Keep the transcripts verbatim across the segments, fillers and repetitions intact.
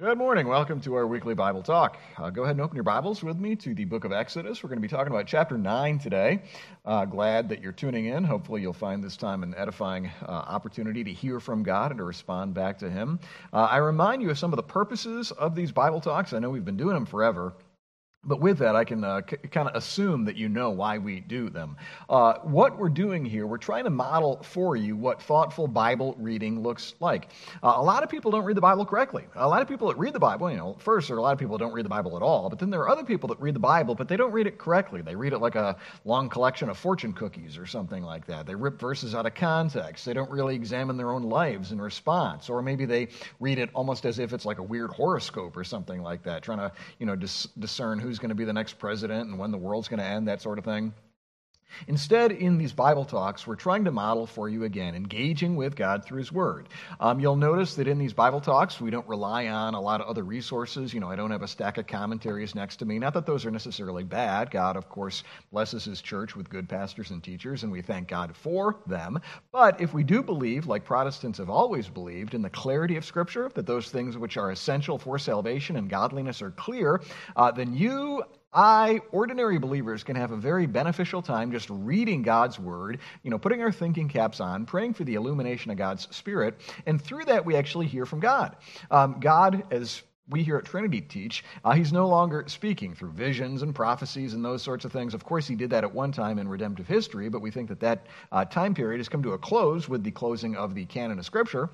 Good morning. Welcome to our weekly Bible talk. Uh, go ahead and open your Bibles with me to the book of Exodus. We're going to be talking about chapter nine today. Uh, glad that you're tuning in. Hopefully you'll find this time an edifying uh, opportunity to hear from God and to respond back to Him. Uh, I remind you of some of the purposes of these Bible talks. I know we've been doing them forever. But with that, I can uh, c- kind of assume that you know why we do them. Uh, what we're doing here, we're trying to model for you what thoughtful Bible reading looks like. Uh, a lot of people don't read the Bible correctly. A lot of people that read the Bible, you know, first there are a lot of people that don't read the Bible at all, but then there are other people that read the Bible, but they don't read it correctly. They read it like a long collection of fortune cookies or something like that. They rip verses out of context. They don't really examine their own lives in response, or maybe they read it almost as if it's like a weird horoscope or something like that, trying to, you know, dis- discern who who's going to be the next president and when the world's going to end, that sort of thing. Instead, in these Bible talks, we're trying to model for you again, engaging with God through His Word. Um, you'll notice that in these Bible talks, we don't rely on a lot of other resources. You know, I don't have a stack of commentaries next to me. Not that those are necessarily bad. God, of course, blesses His church with good pastors and teachers, and we thank God for them. But if we do believe, like Protestants have always believed, in the clarity of Scripture, that those things which are essential for salvation and godliness are clear, uh, then you... I, ordinary believers, can have a very beneficial time just reading God's Word, you know, putting our thinking caps on, praying for the illumination of God's Spirit, and through that we actually hear from God. Um, God, as we here at Trinity teach, uh, He's no longer speaking through visions and prophecies and those sorts of things. Of course, He did that at one time in redemptive history, but we think that that uh, time period has come to a close with the closing of the canon of Scripture.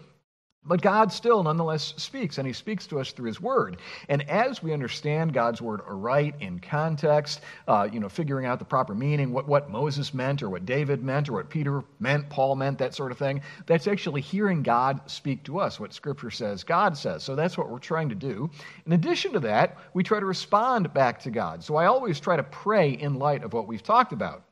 But God still, nonetheless, speaks, and He speaks to us through His Word. And as we understand God's Word aright in context, uh, you know, figuring out the proper meaning, what, what Moses meant or what David meant or what Peter meant, Paul meant, that sort of thing, that's actually hearing God speak to us, what Scripture says God says. So that's what we're trying to do. In addition to that, we try to respond back to God. So I always try to pray in light of what we've talked about.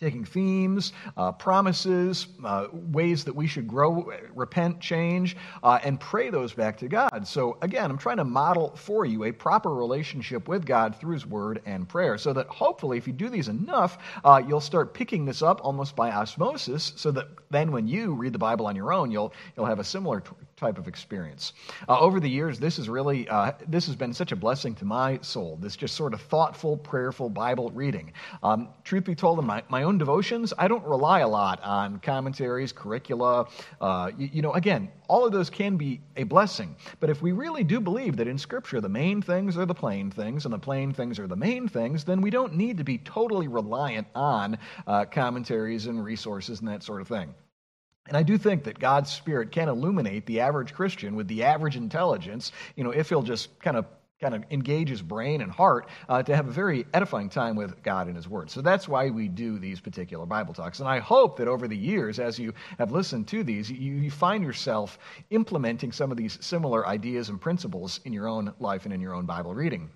Taking themes, uh, promises, uh, ways that we should grow, repent, change, uh, and pray those back to God. So again, I'm trying to model for you a proper relationship with God through His Word and prayer, so that hopefully if you do these enough, uh, you'll start picking this up almost by osmosis, so that then when you read the Bible on your own, you'll you'll have a similar t- type of experience. Uh, over the years, this is really uh, this has been such a blessing to my soul, this just sort of thoughtful, prayerful Bible reading. Um, truth be told, in my, my own Own devotions, I don't rely a lot on commentaries, curricula. Uh, you, you know, again, all of those can be a blessing. But if we really do believe that in Scripture the main things are the plain things and the plain things are the main things, then we don't need to be totally reliant on uh, commentaries and resources and that sort of thing. And I do think that God's Spirit can illuminate the average Christian with the average intelligence, you know, if he'll just kind of kind of engage his brain and heart uh, to have a very edifying time with God and His Word. So that's why we do these particular Bible talks. And I hope that over the years, as you have listened to these, you, you find yourself implementing some of these similar ideas and principles in your own life and in your own Bible reading.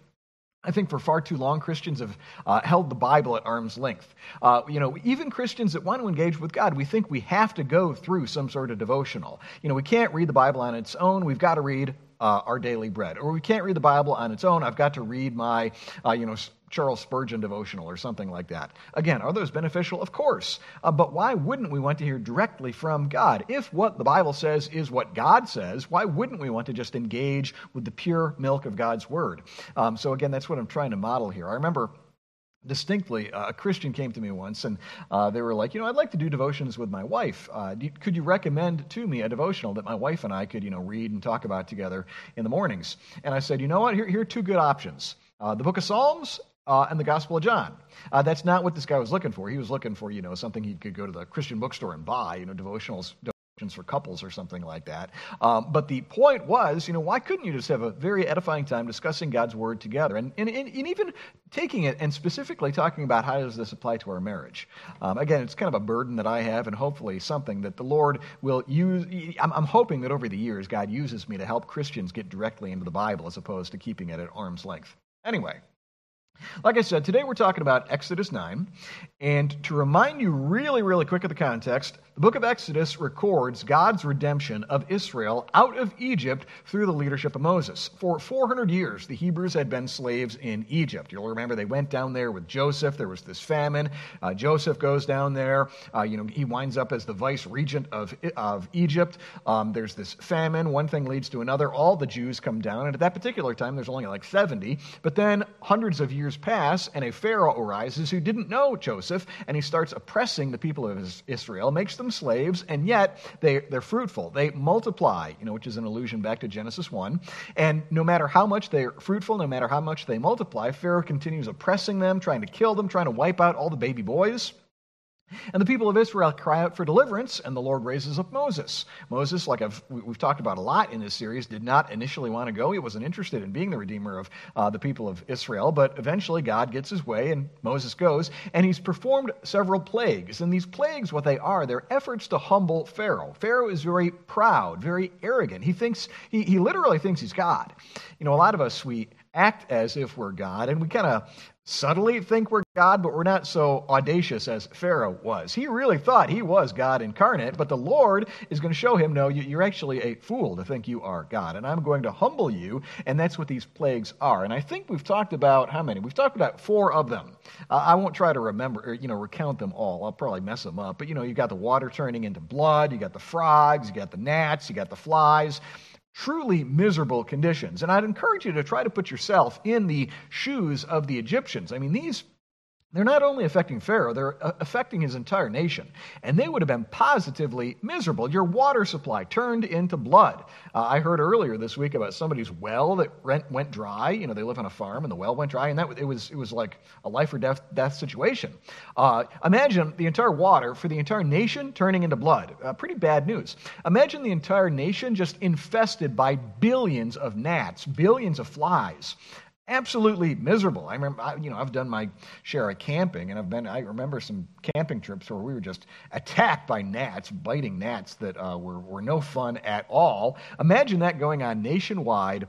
I think for far too long, Christians have uh, held the Bible at arm's length. Uh, you know, even Christians that want to engage with God, we think we have to go through some sort of devotional. You know, we can't read the Bible on its own. We've got to read Uh, our daily bread, or we can't read the Bible on its own. I've got to read my, uh, you know, Charles Spurgeon devotional or something like that. Again, are those beneficial? Of course. Uh, but why wouldn't we want to hear directly from God? If what the Bible says is what God says, why wouldn't we want to just engage with the pure milk of God's Word? Um, so again, that's what I'm trying to model here. I remember distinctly, uh, a Christian came to me once, and uh, they were like, you know, I'd like to do devotions with my wife. Uh, do, could you recommend to me a devotional that my wife and I could, you know, read and talk about together in the mornings? And I said, you know what, here, here are two good options. Uh, the book of Psalms Uh, and the Gospel of John. Uh, that's not what this guy was looking for. He was looking for, you know, something he could go to the Christian bookstore and buy, you know, devotionals, devotions for couples or something like that. Um, but the point was, you know, why couldn't you just have a very edifying time discussing God's Word together? And, and, and even taking it and specifically talking about how does this apply to our marriage. Um, again, it's kind of a burden that I have, and hopefully something that the Lord will use. I'm, I'm hoping that over the years, God uses me to help Christians get directly into the Bible as opposed to keeping it at arm's length. Anyway. Like I said, today we're talking about Exodus nine, and to remind you really, really quick of the context, the book of Exodus records God's redemption of Israel out of Egypt through the leadership of Moses. For four hundred years, the Hebrews had been slaves in Egypt. You'll remember they went down there with Joseph. There was this famine. Uh, Joseph goes down there. Uh, you know, he winds up as the vice regent of, of Egypt. Um, there's this famine. One thing leads to another. All the Jews come down, and at that particular time, there's only like seventy, but then hundreds of years pass, and a Pharaoh arises who didn't know Joseph, and he starts oppressing the people of Israel, makes them slaves, and yet they, they're fruitful. They multiply, you know, which is an allusion back to Genesis one, and no matter how much they're fruitful, no matter how much they multiply, Pharaoh continues oppressing them, trying to kill them, trying to wipe out all the baby boys. And the people of Israel cry out for deliverance, and the Lord raises up Moses. Moses, like I've, we've talked about a lot in this series, did not initially want to go. He wasn't interested in being the redeemer of uh, the people of Israel, but eventually God gets his way, and Moses goes, and he's performed several plagues. And these plagues, what they are, they're efforts to humble Pharaoh. Pharaoh is very proud, very arrogant. He thinks, he, he literally thinks he's God. You know, a lot of us, we act as if we're God, and we kind of subtly think we're God, but we're not so audacious as Pharaoh was. He really thought he was God incarnate, but the Lord is going to show him, no, you're actually a fool to think you are God, and I'm going to humble you, and that's what these plagues are. And I think we've talked about, how many? We've talked about four of them. Uh, I won't try to remember, or, you know, recount them all. I'll probably mess them up, but you know, you got the water turning into blood, you got the frogs, you got the gnats, you got the flies. Truly miserable conditions. And I'd encourage you to try to put yourself in the shoes of the Egyptians. I mean, these, they're not only affecting Pharaoh, they're affecting his entire nation. And they would have been positively miserable. Your water supply turned into blood. Uh, I heard earlier this week about somebody's well that rent, went dry. You know, they live on a farm and the well went dry, and that it was it was like a life or death death situation. Uh, imagine the entire water for the entire nation turning into blood. Uh, pretty bad news. Imagine the entire nation just infested by billions of gnats, billions of flies. Absolutely miserable. I remember, I, you know, I've done my share of camping, and I've been. I remember some camping trips where we were just attacked by gnats, biting gnats that uh, were were no fun at all. Imagine that going on nationwide,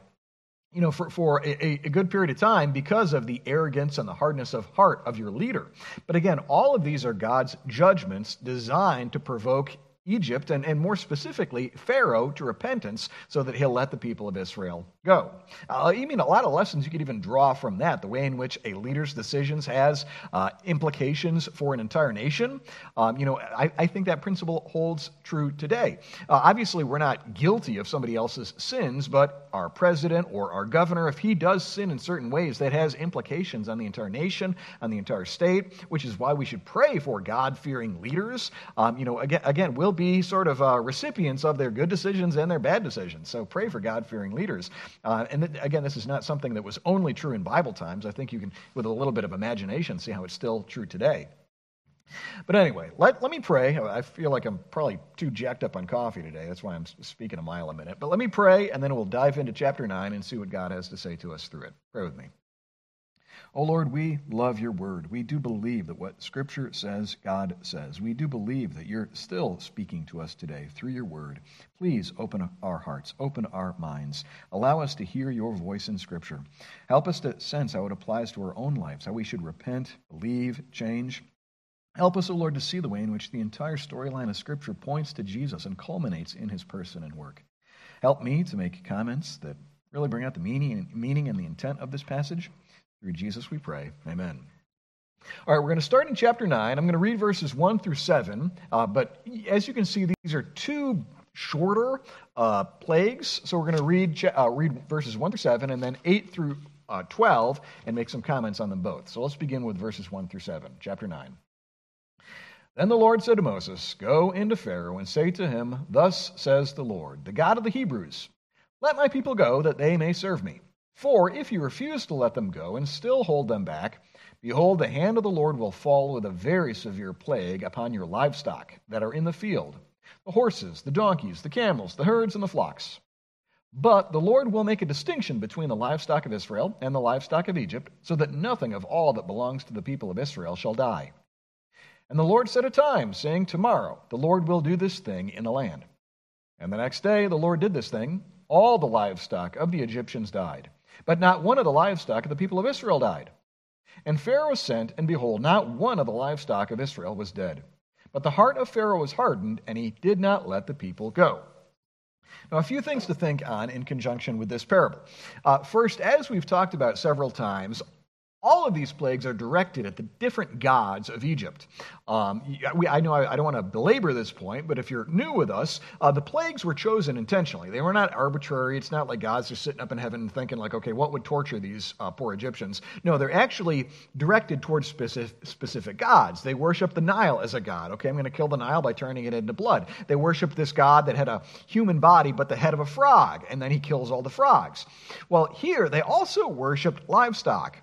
you know, for, for a, a good period of time because of the arrogance and the hardness of heart of your leader. But again, all of these are God's judgments designed to provoke Egypt, and, and more specifically, Pharaoh, to repentance so that he'll let the people of Israel go. Uh, I mean, a lot of lessons you could even draw from that, the way in which a leader's decisions has uh, implications for an entire nation. Um, you know, I, I think that principle holds true today. Uh, obviously, we're not guilty of somebody else's sins, but our president or our governor, if he does sin in certain ways, that has implications on the entire nation, on the entire state, which is why we should pray for God-fearing leaders. Um, you know, again, again, we'll be sort of uh, recipients of their good decisions and their bad decisions. So pray for God-fearing leaders. Uh, and th- again, this is not something that was only true in Bible times. I think you can, with a little bit of imagination, see how it's still true today. But anyway, let, let me pray. I feel like I'm probably too jacked up on coffee today. That's why I'm speaking a mile a minute. But let me pray, and then we'll dive into chapter nine and see what God has to say to us through it. Pray with me. Oh Lord, we love your word. We do believe that what Scripture says, God says. We do believe that you're still speaking to us today through your word. Please open our hearts, open our minds. Allow us to hear your voice in Scripture. Help us to sense how it applies to our own lives, how we should repent, believe, change. Help us, O Lord, to see the way in which the entire storyline of Scripture points to Jesus and culminates in his person and work. Help me to make comments that really bring out the meaning, meaning and the intent of this passage. Through Jesus we pray. Amen. All right, we're going to start in chapter nine. I'm going to read verses one through seven. Uh, but as you can see, these are two shorter uh, plagues. So we're going to read uh, read verses one through seven and then eight through twelve and make some comments on them both. So let's begin with verses one through seven, chapter nine. Then the Lord said to Moses, "Go into Pharaoh and say to him, 'Thus says the Lord, the God of the Hebrews, let my people go that they may serve me. For if you refuse to let them go and still hold them back, behold, the hand of the Lord will fall with a very severe plague upon your livestock that are in the field, the horses, the donkeys, the camels, the herds, and the flocks. But the Lord will make a distinction between the livestock of Israel and the livestock of Egypt, so that nothing of all that belongs to the people of Israel shall die.' And the Lord set a time, saying, 'Tomorrow the Lord will do this thing in the land.' And the next day the Lord did this thing. All the livestock of the Egyptians died, but not one of the livestock of the people of Israel died. And Pharaoh sent, and behold, not one of the livestock of Israel was dead. But the heart of Pharaoh was hardened, and he did not let the people go. Now, a few things to think on in conjunction with this parable. Uh, first, as we've talked about several times, all of these plagues are directed at the different gods of Egypt. Um, we, I know I, I don't want to belabor this point, but if you're new with us, uh, the plagues were chosen intentionally. They were not arbitrary. It's not like gods are sitting up in heaven thinking like, okay, what would torture these uh, poor Egyptians? No, they're actually directed towards specific, specific gods. They worship the Nile as a god. Okay, I'm going to kill the Nile by turning it into blood. They worship this god that had a human body but the head of a frog, and then he kills all the frogs. Well, here they also worshiped livestock.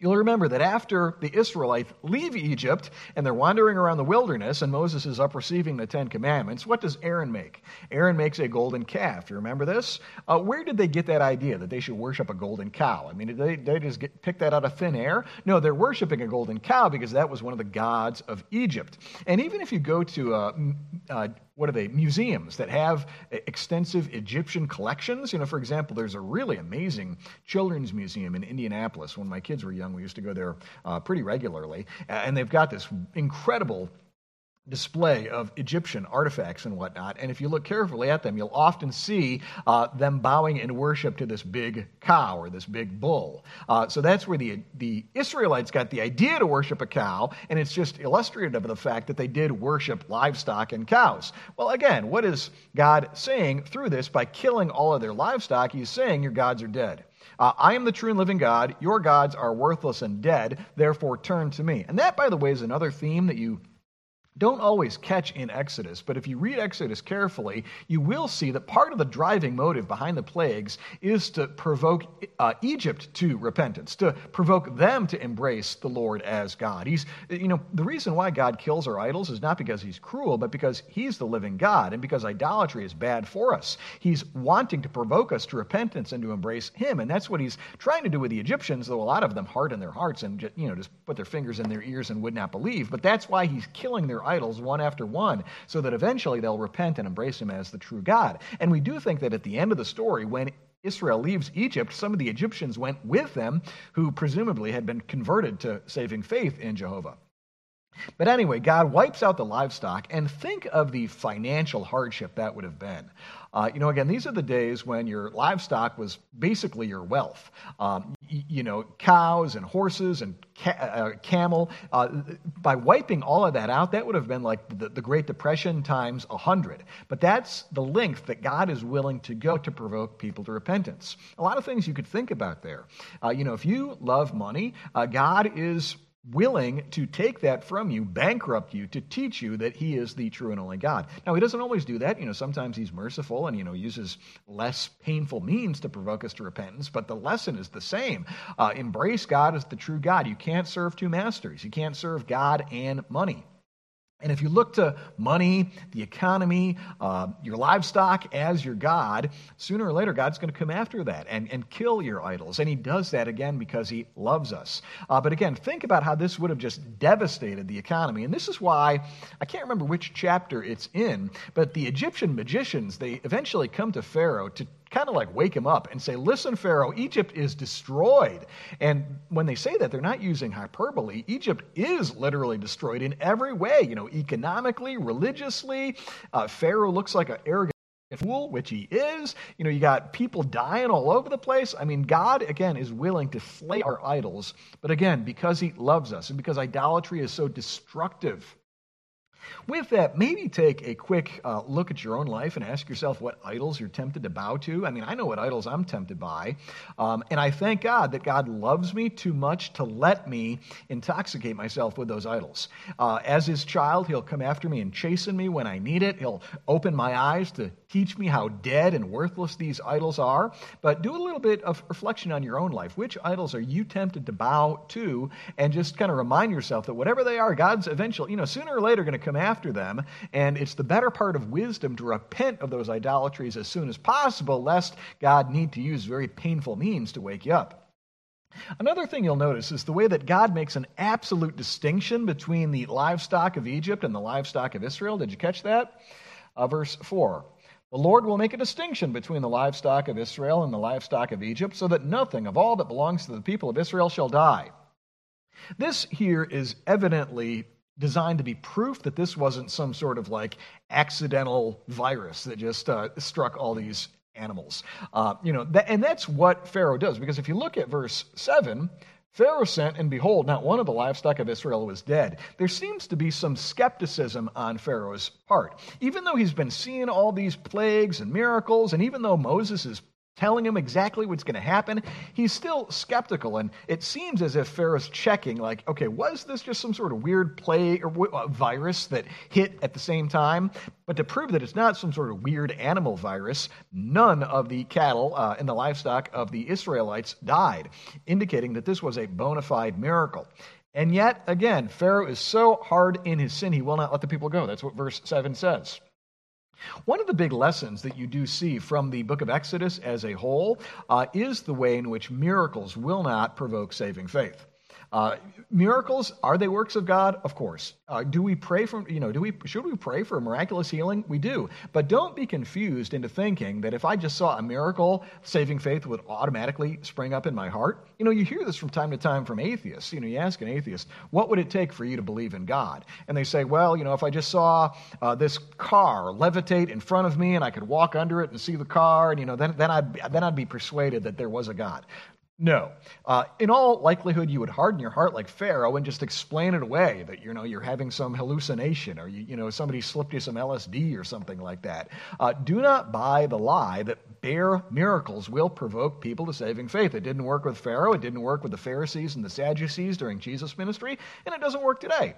You'll remember that after the Israelites leave Egypt and they're wandering around the wilderness and Moses is up receiving the Ten Commandments, what does Aaron make? Aaron makes a golden calf. You remember this? Uh, where did they get that idea that they should worship a golden cow? I mean, did they, did they just get, pick that out of thin air? No, they're worshiping a golden cow because that was one of the gods of Egypt. And even if you go to... Uh, uh, what are they, museums that have extensive Egyptian collections. You know, for example, there's a really amazing children's museum in Indianapolis. When my kids were young, we used to go there uh, pretty regularly. And they've got this incredible display of Egyptian artifacts and whatnot. And if you look carefully at them, you'll often see uh, them bowing in worship to this big cow or this big bull. Uh, so that's where the, the Israelites got the idea to worship a cow, and it's just illustrative of the fact that they did worship livestock and cows. Well, again, what is God saying through this? By killing all of their livestock, he's saying your gods are dead. Uh, I am the true and living God. Your gods are worthless and dead. Therefore, turn to me. And that, by the way, is another theme that you don't always catch in Exodus, but if you read Exodus carefully, you will see that part of the driving motive behind the plagues is to provoke uh, Egypt to repentance, to provoke them to embrace the Lord as God. He's, you know, the reason why God kills our idols is not because he's cruel, but because he's the living God, and because idolatry is bad for us. He's wanting to provoke us to repentance and to embrace him, and that's what he's trying to do with the Egyptians, though a lot of them harden their hearts and, you know, just put their fingers in their ears and would not believe, but that's why he's killing their idols one after one, so that eventually they'll repent and embrace him as the true God. And we do think that at the end of the story, when Israel leaves Egypt, some of the Egyptians went with them, who presumably had been converted to saving faith in Jehovah. But anyway, God wipes out the livestock, and think of the financial hardship that would have been. Uh, you know, again, these are the days when your livestock was basically your wealth. Um, you, you know, cows and horses and ca- uh, camel. Uh, by wiping all of that out, that would have been like the, the Great Depression times one hundred. But that's the length that God is willing to go to provoke people to repentance. A lot of things you could think about there. Uh, you know, if you love money, uh, God is willing to take that from you, bankrupt you, to teach you that he is the true and only God. Now, he doesn't always do that. You know, sometimes he's merciful and, you know, uses less painful means to provoke us to repentance, but the lesson is the same. Uh, embrace God as the true God. You can't serve two masters. You can't serve God and money. And if you look to money, the economy, uh, your livestock as your God, sooner or later God's going to come after that and, and kill your idols. And he does that, again, because he loves us. Uh, but again, think about how this would have just devastated the economy. And this is why, I can't remember which chapter it's in, but the Egyptian magicians, they eventually come to Pharaoh to kind of like wake him up and say, listen, Pharaoh, Egypt is destroyed. And when they say that, they're not using hyperbole. Egypt is literally destroyed in every way, you know, economically, religiously. Uh, Pharaoh looks like an arrogant fool, which he is. You know, you got people dying all over the place. I mean, God, again, is willing to slay our idols. But again, because he loves us and because idolatry is so destructive. With that, maybe take a quick uh, look at your own life and ask yourself what idols you're tempted to bow to. I mean, I know what idols I'm tempted by, um, and I thank God that God loves me too much to let me intoxicate myself with those idols. Uh, as his child, he'll come after me and chasten me when I need it. He'll open my eyes to teach me how dead and worthless these idols are. But do a little bit of reflection on your own life. Which idols are you tempted to bow to? And just kind of remind yourself that whatever they are, God's eventually, you know, sooner or later going to come after them. And it's the better part of wisdom to repent of those idolatries as soon as possible, lest God need to use very painful means to wake you up. Another thing you'll notice is the way that God makes an absolute distinction between the livestock of Egypt and the livestock of Israel. Did you catch that? Uh, verse four. The Lord will make a distinction between the livestock of Israel and the livestock of Egypt, so that nothing of all that belongs to the people of Israel shall die. This here is evidently designed to be proof that this wasn't some sort of like accidental virus that just uh, struck all these animals. Uh, you know, that, and that's what Pharaoh does, because if you look at verse seven, Pharaoh sent, and behold, not one of the livestock of Israel was dead. There seems to be some skepticism on Pharaoh's part. Even though he's been seeing all these plagues and miracles, and even though Moses is telling him exactly what's going to happen, he's still skeptical, and it seems as if Pharaoh's checking, like, okay, was this just some sort of weird plague or uh, virus that hit at the same time? But to prove that it's not some sort of weird animal virus, none of the cattle uh, and the livestock of the Israelites died, indicating that this was a bona fide miracle. And yet, again, Pharaoh is so hard in his sin, he will not let the people go. That's what verse seven says. One of the big lessons that you do see from the book of Exodus as a whole uh, is the way in which miracles will not provoke saving faith. Uh, miracles, are they works of God? Of course. Uh, do we pray for, you know, do we, should we pray for miraculous healing? We do. But don't be confused into thinking that if I just saw a miracle, saving faith would automatically spring up in my heart. You know, you hear this from time to time from atheists. You know, you ask an atheist, what would it take for you to believe in God? And they say, well, you know, if I just saw uh, this car levitate in front of me and I could walk under it and see the car, and, you know, then, then, I'd, then I'd be persuaded that there was a God. No. Uh, in all likelihood, you would harden your heart like Pharaoh and just explain it away, that, you know, you're having some hallucination, or, you, you know, somebody slipped you some L S D or something like that. Uh, do not buy the lie that bare miracles will provoke people to saving faith. It didn't work with Pharaoh. It didn't work with the Pharisees and the Sadducees during Jesus' ministry, and it doesn't work today.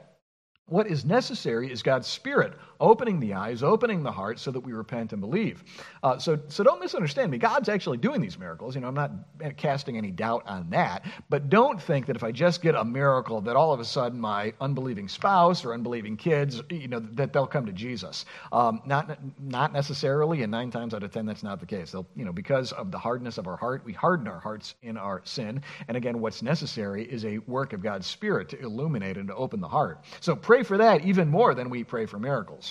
What is necessary is God's Spirit opening the eyes, opening the heart, so that we repent and believe. Uh, so, so don't misunderstand me. God's actually doing these miracles. You know, I'm not casting any doubt on that. But don't think that if I just get a miracle, that all of a sudden my unbelieving spouse or unbelieving kids, you know, that they'll come to Jesus. Um, not, not necessarily. And nine times out of ten, that's not the case. They'll, you know, because of the hardness of our heart, we harden our hearts in our sin. And again, what's necessary is a work of God's Spirit to illuminate and to open the heart. So pray for that even more than we pray for miracles.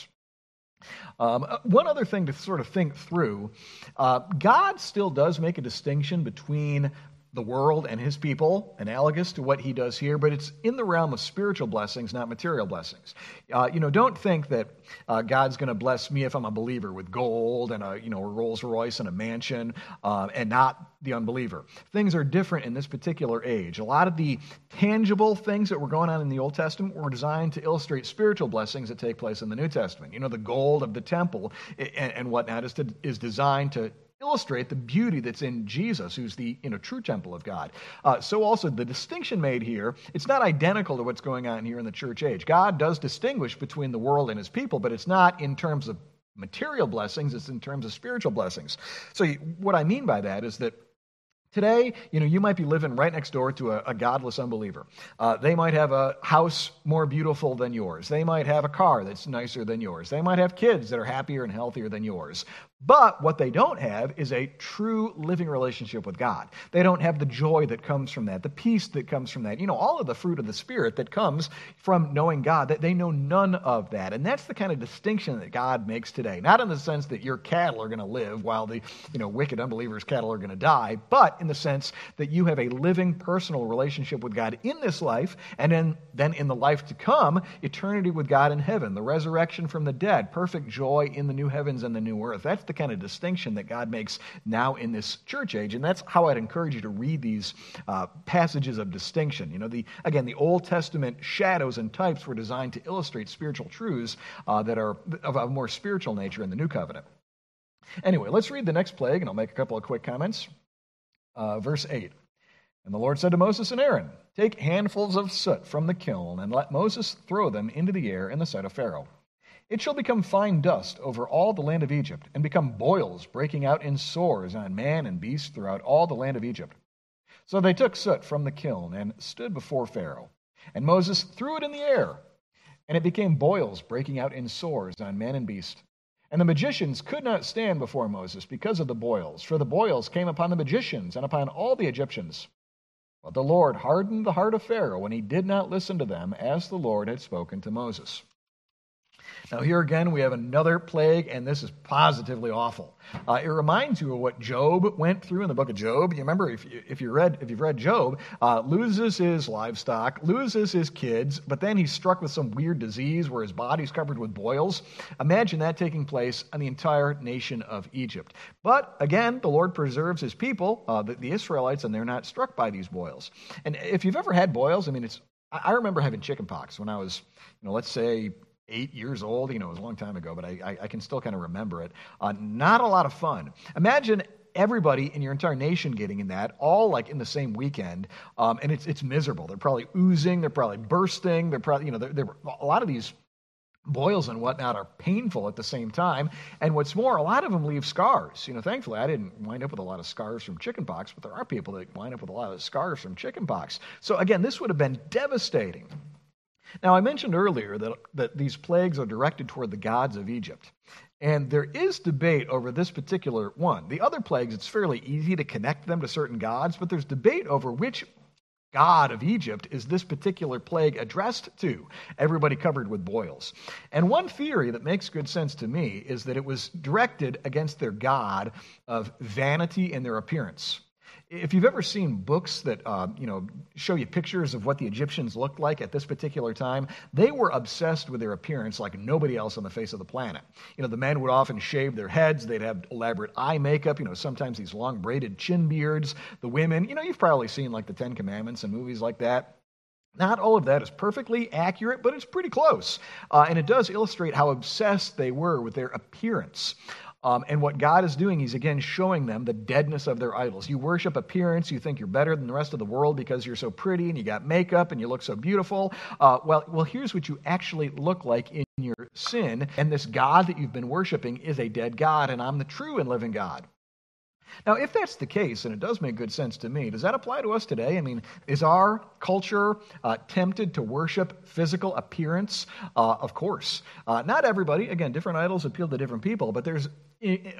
Um, one other thing to sort of think through, uh, God still does make a distinction between the world and his people, analogous to what he does here, but it's in the realm of spiritual blessings, not material blessings. Uh, you know, don't think that uh, God's going to bless me if I'm a believer with gold and a, you know, a Rolls Royce and a mansion uh, and not the unbeliever. Things are different in this particular age. A lot of the tangible things that were going on in the Old Testament were designed to illustrate spiritual blessings that take place in the New Testament. You know, the gold of the temple and, and whatnot is, to, is designed to illustrate the beauty that's in Jesus, who's the, you know, true temple of God. Uh, so also the distinction made here, it's not identical to what's going on here in the church age. God does distinguish between the world and his people, but it's not in terms of material blessings, it's in terms of spiritual blessings. So what I mean by that is that today, you know, you might be living right next door to a, a godless unbeliever. Uh, they might have a house more beautiful than yours. They might have a car that's nicer than yours. They might have kids that are happier and healthier than yours. But what they don't have is a true living relationship with God. They don't have the joy that comes from that, the peace that comes from that, you know, all of the fruit of the Spirit that comes from knowing God, that they know none of that. And that's the kind of distinction that God makes today. Not in the sense that your cattle are going to live while the, you know, wicked unbelievers' cattle are going to die, but in the sense that you have a living personal relationship with God in this life, and then, then in the life to come, eternity with God in heaven, the resurrection from the dead, perfect joy in the new heavens and the new earth. That's the kind of distinction that God makes now in this church age, and that's how I'd encourage you to read these uh, passages of distinction. You know, the again, the Old Testament shadows and types were designed to illustrate spiritual truths uh, that are of a more spiritual nature in the New Covenant. Anyway, let's read the next plague, and I'll make a couple of quick comments. Uh, verse eight, and the Lord said to Moses and Aaron, "Take handfuls of soot from the kiln, and let Moses throw them into the air in the sight of Pharaoh. It shall become fine dust over all the land of Egypt, and become boils breaking out in sores on man and beast throughout all the land of Egypt." So they took soot from the kiln and stood before Pharaoh. And Moses threw it in the air, and it became boils breaking out in sores on man and beast. And the magicians could not stand before Moses because of the boils, for the boils came upon the magicians and upon all the Egyptians. But the Lord hardened the heart of Pharaoh, and he did not listen to them, as the Lord had spoken to Moses. Now here again, we have another plague, and this is positively awful. Uh, it reminds you of what Job went through in the book of Job. You remember, if, you, if, you read, if you've read Job, uh, loses his livestock, loses his kids, but then he's struck with some weird disease where his body's covered with boils. Imagine that taking place on the entire nation of Egypt. But again, the Lord preserves his people, uh, the, the Israelites, and they're not struck by these boils. And if you've ever had boils, I mean, it's I remember having chickenpox when I was, you know, let's say, eight years old. You know, it was a long time ago, but I, I can still kind of remember it. Uh, not a lot of fun. Imagine everybody in your entire nation getting in that, all like in the same weekend, um, and it's it's miserable. They're probably oozing. They're probably bursting. They're probably, you know, they're, they're, a lot of these boils and whatnot are painful at the same time. And what's more, a lot of them leave scars. You know, thankfully, I didn't wind up with a lot of scars from chickenpox, but there are people that wind up with a lot of scars from chickenpox. So again, this would have been devastating. Now, I mentioned earlier that, that these plagues are directed toward the gods of Egypt. And there is debate over this particular one. The other plagues, it's fairly easy to connect them to certain gods, but there's debate over which god of Egypt is this particular plague addressed to, everybody covered with boils. And one theory that makes good sense to me is that it was directed against their god of vanity and their appearance. If you've ever seen books that uh, you know show you pictures of what the Egyptians looked like at this particular time, they were obsessed with their appearance like nobody else on the face of the planet. You know, the men would often shave their heads. They'd have elaborate eye makeup. You know, sometimes these long braided chin beards. The women, you know, you've probably seen like the Ten Commandments and movies like that. Not all of that is perfectly accurate, but it's pretty close, uh, and it does illustrate how obsessed they were with their appearance. Um, and what God is doing, he's again showing them the deadness of their idols. You worship appearance, you think you're better than the rest of the world because you're so pretty and you got makeup and you look so beautiful. Uh, well, well, here's what you actually look like in your sin, and this god that you've been worshiping is a dead god, and I'm the true and living God. Now, if that's the case, and it does make good sense to me, does that apply to us today? I mean, is our culture uh, tempted to worship physical appearance? Uh, of course. Uh, not everybody. Again, different idols appeal to different people, but there's,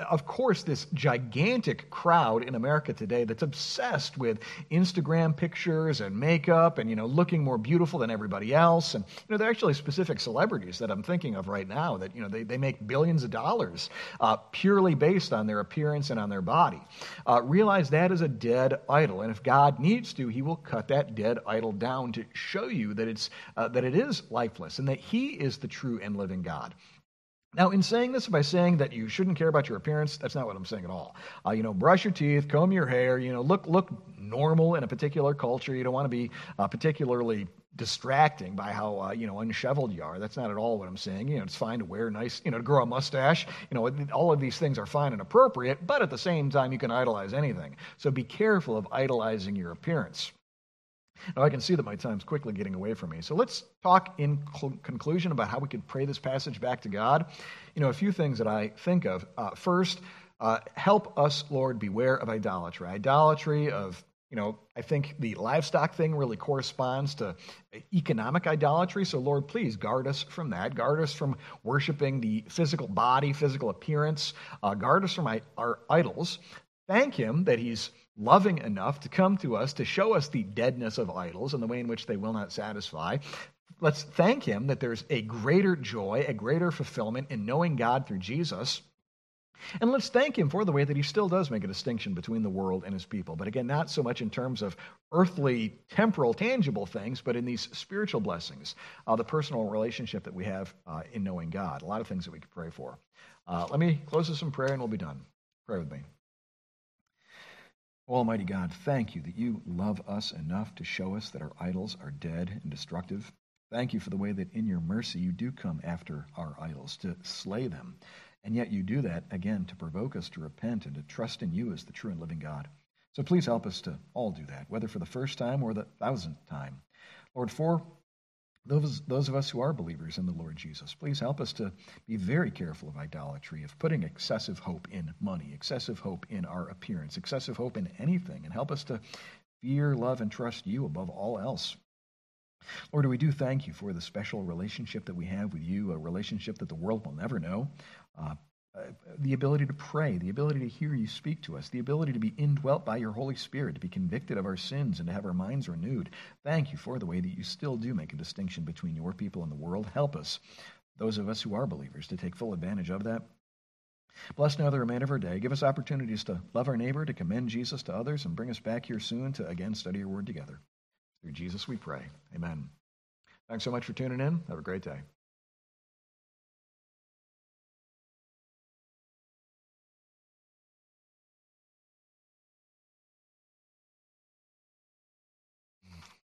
of course, this gigantic crowd in America today that's obsessed with Instagram pictures and makeup and, you know, looking more beautiful than everybody else. And, you know, there are actually specific celebrities that I'm thinking of right now that, you know, they, they make billions of dollars uh, purely based on their appearance and on their body. Uh, realize that is a dead idol. And if God needs to, he will cut that dead idol down to show you that it's uh, that it is lifeless and that he is the true and living God. Now, in saying this, by saying that you shouldn't care about your appearance, that's not what I'm saying at all. Uh, you know, brush your teeth, comb your hair, you know, look look normal in a particular culture. You don't want to be uh, particularly distracting by how, uh, you know, unshoveled you are. That's not at all what I'm saying. You know, it's fine to wear nice, you know, to grow a mustache. You know, all of these things are fine and appropriate, but at the same time, you can idolize anything. So be careful of idolizing your appearance. Now, I can see that my time's quickly getting away from me. So let's talk in cl- conclusion about how we can pray this passage back to God. You know, a few things that I think of. Uh, first, uh, help us, Lord, beware of idolatry. Idolatry of, you know, I think the livestock thing really corresponds to economic idolatry. So, Lord, please guard us from that. Guard us from worshiping the physical body, physical appearance. Uh, guard us from I- our idols. Thank him that he's loving enough to come to us to show us the deadness of idols and the way in which they will not satisfy. Let's thank him that there's a greater joy, a greater fulfillment in knowing God through Jesus. And let's thank him for the way that he still does make a distinction between the world and his people. But again, not so much in terms of earthly, temporal, tangible things, but in these spiritual blessings, uh, the personal relationship that we have uh, in knowing God. A lot of things that we could pray for. Uh, let me close this in prayer and we'll be done. Pray with me. Almighty God, thank you that you love us enough to show us that our idols are dead and destructive. Thank you for the way that in your mercy you do come after our idols, to slay them. And yet you do that, again, to provoke us to repent and to trust in you as the true and living God. So please help us to all do that, whether for the first time or the thousandth time. Lord, for Those, those of us who are believers in the Lord Jesus, please help us to be very careful of idolatry, of putting excessive hope in money, excessive hope in our appearance, excessive hope in anything, and help us to fear, love, and trust you above all else. Lord, we do thank you for the special relationship that we have with you, a relationship that the world will never know, uh, the ability to pray, the ability to hear you speak to us, the ability to be indwelt by your Holy Spirit, to be convicted of our sins and to have our minds renewed. Thank you for the way that you still do make a distinction between your people and the world. Help us those of us who are believers to take full advantage of that. Bless now the remainder of our day. Give us opportunities to love our neighbor, to commend Jesus to others, and bring us back here soon to again study your word together. Through Jesus we pray. Amen. Thanks so much for tuning in. Have a great day.